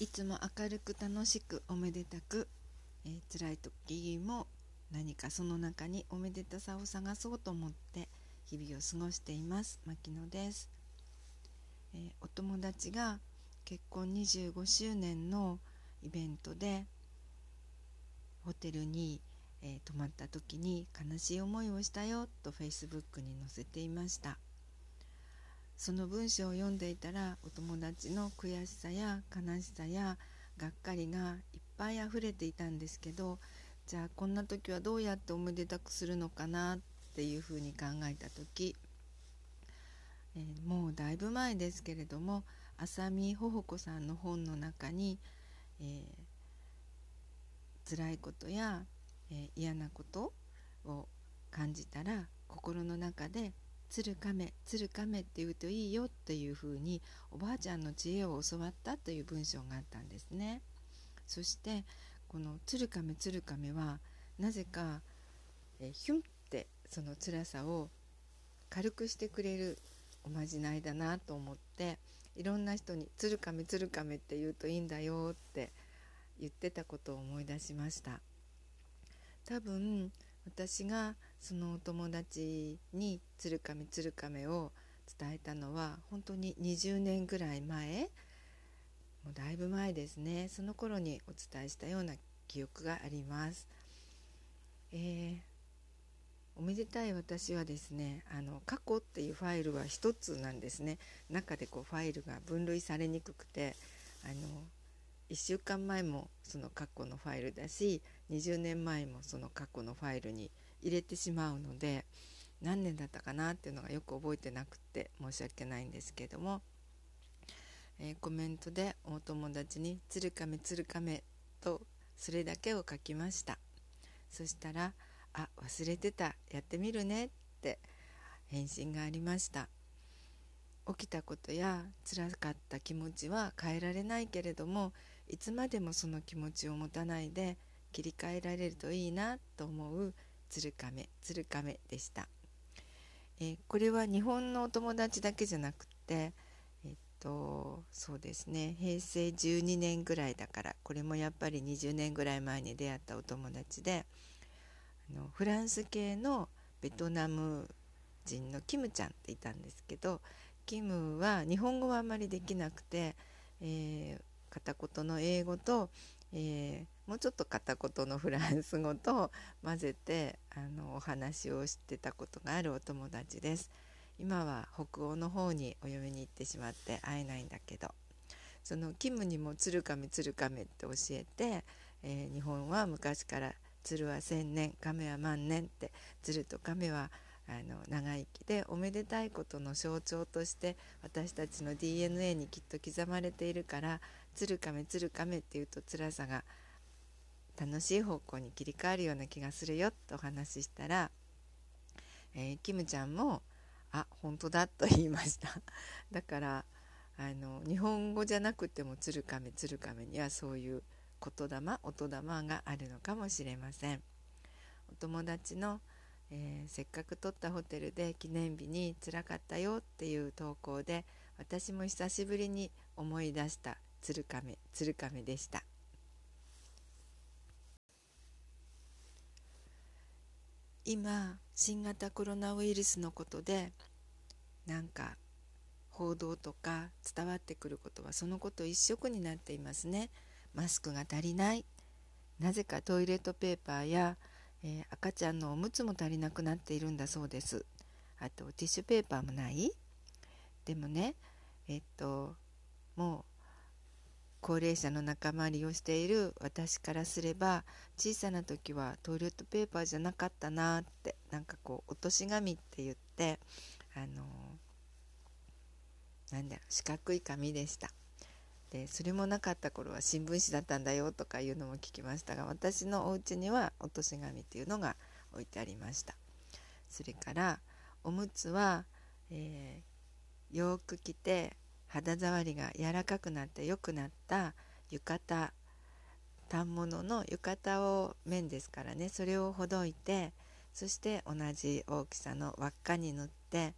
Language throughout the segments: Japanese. いつも明るく楽しくおめでたく、辛い時も何かその中におめでたさを探そうと思って日々を過ごしています牧野です。お友達が結婚25周年のイベントでホテルに、泊まった時に悲しい思いをしたよと Facebook に載せていました。その文章を読んでいたら、お友達の悔しさや悲しさやがっかりがいっぱいあふれていたんですけど、じゃあこんな時はどうやっておめでたくするのかなっていうふうに考えた時、もうだいぶ前ですけれども、浅見ほほこさんの本の中に、辛いことや、嫌なことを感じたら心の中で鶴亀って言うといいよっていうふうにおばあちゃんの知恵を教わったという文章があったんですね。そしてこの鶴亀はなぜか、ヒュンってその辛さを軽くしてくれるおまじないだなと思って、いろんな人に鶴亀って言うといいんだよって言ってたことを思い出しました。多分私がそのお友達に鶴亀を伝えたのは本当に20年ぐらい前、もうだいぶ前ですね。その頃にお伝えしたような記憶があります。おめでたい私はですね、過去っていうファイルは一つなんですね。中でこうファイルが分類されにくくて、1週間前もその過去のファイルだし、20年前もその過去のファイルに入れてしまうので、何年だったかなっていうのがよく覚えてなくて申し訳ないんですけれども、コメントでお友達に鶴亀とそれだけを書きました。そしたら、あ、忘れてた、やってみるねって返信がありました。起きたことや辛かった気持ちは変えられないけれども、いつまでもその気持ちを持たないで切り替えられるといいなと思う鶴亀でした。これは日本のお友達だけじゃなくて、そうですね、平成12年ぐらいだから、これもやっぱり20年ぐらい前に出会ったお友達で、フランス系のベトナム人のキムちゃんっていたんですけど、キムは日本語はあまりできなくて、片言の英語と、もうちょっと片言のフランス語と混ぜてお話をしてたことがあるお友達です。今は北欧の方にお嫁に行ってしまって会えないんだけど、そのキムにも鶴亀って教えて、日本は昔から鶴は千年、亀は万年って、鶴と亀は長生きでおめでたいことの象徴として私たちの DNA にきっと刻まれているから、鶴亀っていうと辛さが楽しい方向に切り替わるような気がするよとお話ししたら、キムちゃんもあ、本当だと言いましただから日本語じゃなくても鶴亀にはそういう音玉があるのかもしれません。お友達のせっかく取ったホテルで記念日に辛かったよっていう投稿で、私も久しぶりに思い出した鶴亀でした。今新型コロナウイルスのことで、なんか報道とか伝わってくることはそのこと一色になっていますね。マスクが足りない、なぜかトイレットペーパーや赤ちゃんのおむつも足りなくなっているんだそうです。あとティッシュペーパーもない。でもね、もう高齢者の仲間入りをしている私からすれば、小さな時はトイレットペーパーじゃなかったなって、なんかこう落とし紙って言って、なんだろう、四角い紙でした。でそれもなかった頃は新聞紙だったんだよとかいうのも聞きましたが、私のお家には落とし紙っていうのが置いてありました。それからおむつは、よく着て肌触りが柔らかくなって良くなった浴衣、反物の浴衣を、綿ですからね、それをほどいて、そして同じ大きさの輪っかに縫って、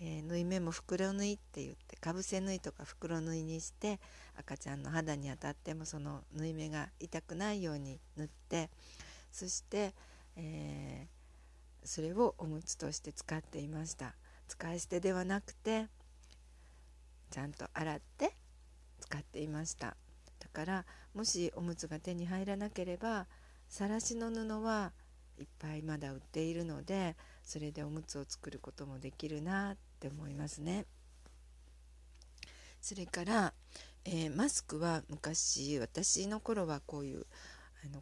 縫い目も袋縫いって言ってかぶせ縫いとか袋縫いにして、赤ちゃんの肌に当たってもその縫い目が痛くないように縫って、そして、それをおむつとして使っていました。使い捨てではなくてちゃんと洗って使っていました。だからもしおむつが手に入らなければ、さらしの布はいっぱいまだ売っているので、それでおむつを作ることもできるなって思いますね。それから、マスクは昔私の頃はこういう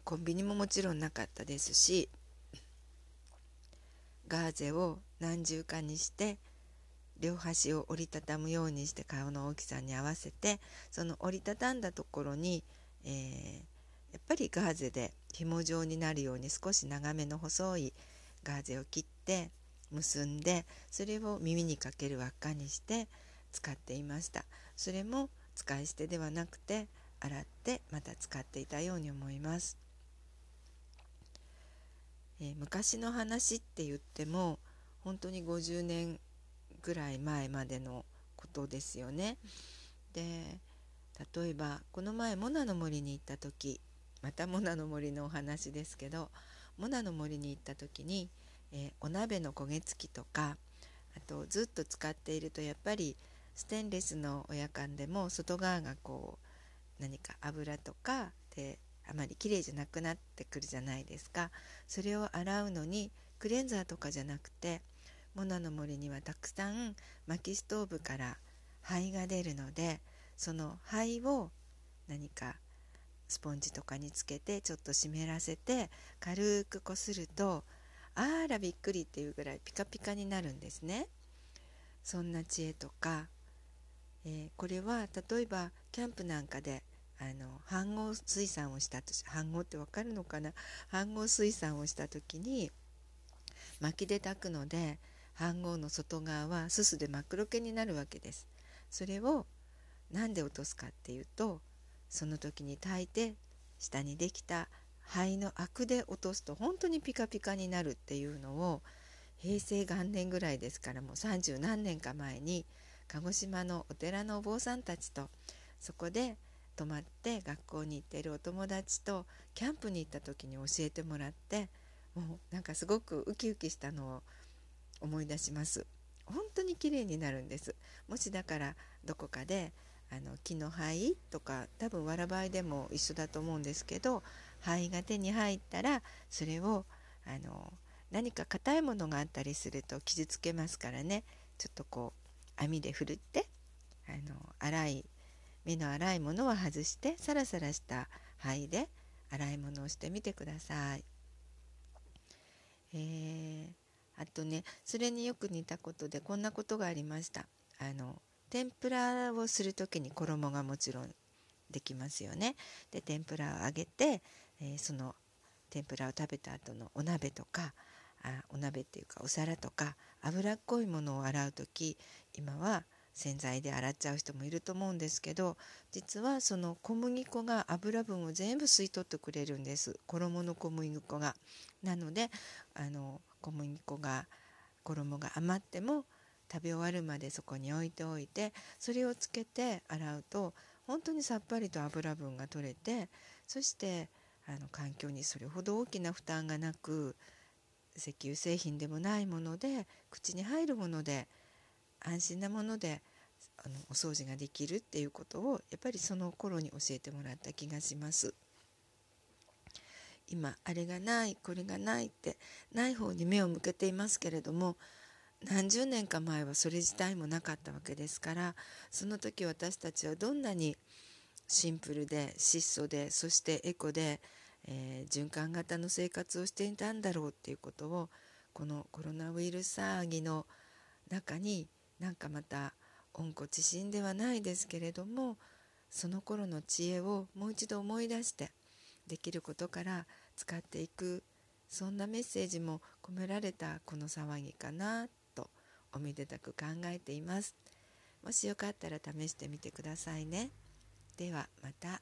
コンビニももちろんなかったですし、ガーゼを何重かにして両端を折りたたむようにして顔の大きさに合わせて、その折りたたんだところに、やっぱりガーゼで紐状になるように少し長めの細いガーゼを切って結んで、それを耳にかける輪っかにして使っていました。それも使い捨てではなくて洗ってまた使っていたように思います。昔の話って言っても本当に50年ぐらい前までのことですよね。で、例えばこの前モナの森に行った時、またモナの森のお話ですけど、モナの森に行った時に、お鍋の焦げ付きとか、あとずっと使っているとやっぱりステンレスの親缶でも外側がこう何か油とかであまりきれいじゃなくなってくるじゃないですか。それを洗うのにクレンザーとかじゃなくて、モナの森にはたくさん薪ストーブから灰が出るので、その灰を何かスポンジとかにつけてちょっと湿らせて軽くこすると、あらびっくりっていうぐらいピカピカになるんですね。そんな知恵とか、これは例えばキャンプなんかで飯盒炊爨をしたとし、飯盒ってわかるのかな、飯盒炊爨をした時に薪で炊くので飯盒の外側はすすで真っ黒けになるわけです。それをなんで落とすかっていうと、その時に炊いて下にできた灰のアクで落とすと本当にピカピカになるっていうのを、平成元年ぐらいですから、もう30何年か前に鹿児島のお寺のお坊さんたちと、そこで泊まって学校に行っているお友達とキャンプに行った時に教えてもらって、もうなんかすごくウキウキしたのを思い出します。本当に綺麗になるんです。もしだからどこかで木の灰とか、多分わら灰でも一緒だと思うんですけど、灰が手に入ったらそれを何か硬いものがあったりすると傷つけますからね、ちょっとこう網でふるって、目の粗いものは外してサラサラした灰で洗い物をしてみてください。あとね、それによく似たことでこんなことがありました。天ぷらをする時に衣がもちろんできますよね。で、天ぷらを揚げて、その天ぷらを食べた後のお鍋とか、お鍋っていうかお皿とか脂っこいものを洗う時、今は洗剤で洗っちゃう人もいると思うんですけど、実はその小麦粉が油分を全部吸い取ってくれるんです。衣の小麦粉が。なので小麦粉が衣が余っても食べ終わるまでそこに置いておいて、それをつけて洗うと本当にさっぱりと油分が取れて、そして環境にそれほど大きな負担がなく、石油製品でもないもので口に入るもので安心なものでお掃除ができるっていうことを、やっぱりその頃に教えてもらった気がします。今あれがないこれがないってない方に目を向けていますけれども、何十年か前はそれ自体もなかったわけですから、その時私たちはどんなにシンプルで質素で、そしてエコで、循環型の生活をしていたんだろうっていうことを、このコロナウイルス騒ぎの中になんかまた温故知新ではないですけれども、その頃の知恵をもう一度思い出して、できることから使っていく、そんなメッセージも込められたこの騒ぎかなとおめでたく考えています。もしよかったら試してみてくださいね。ではまた。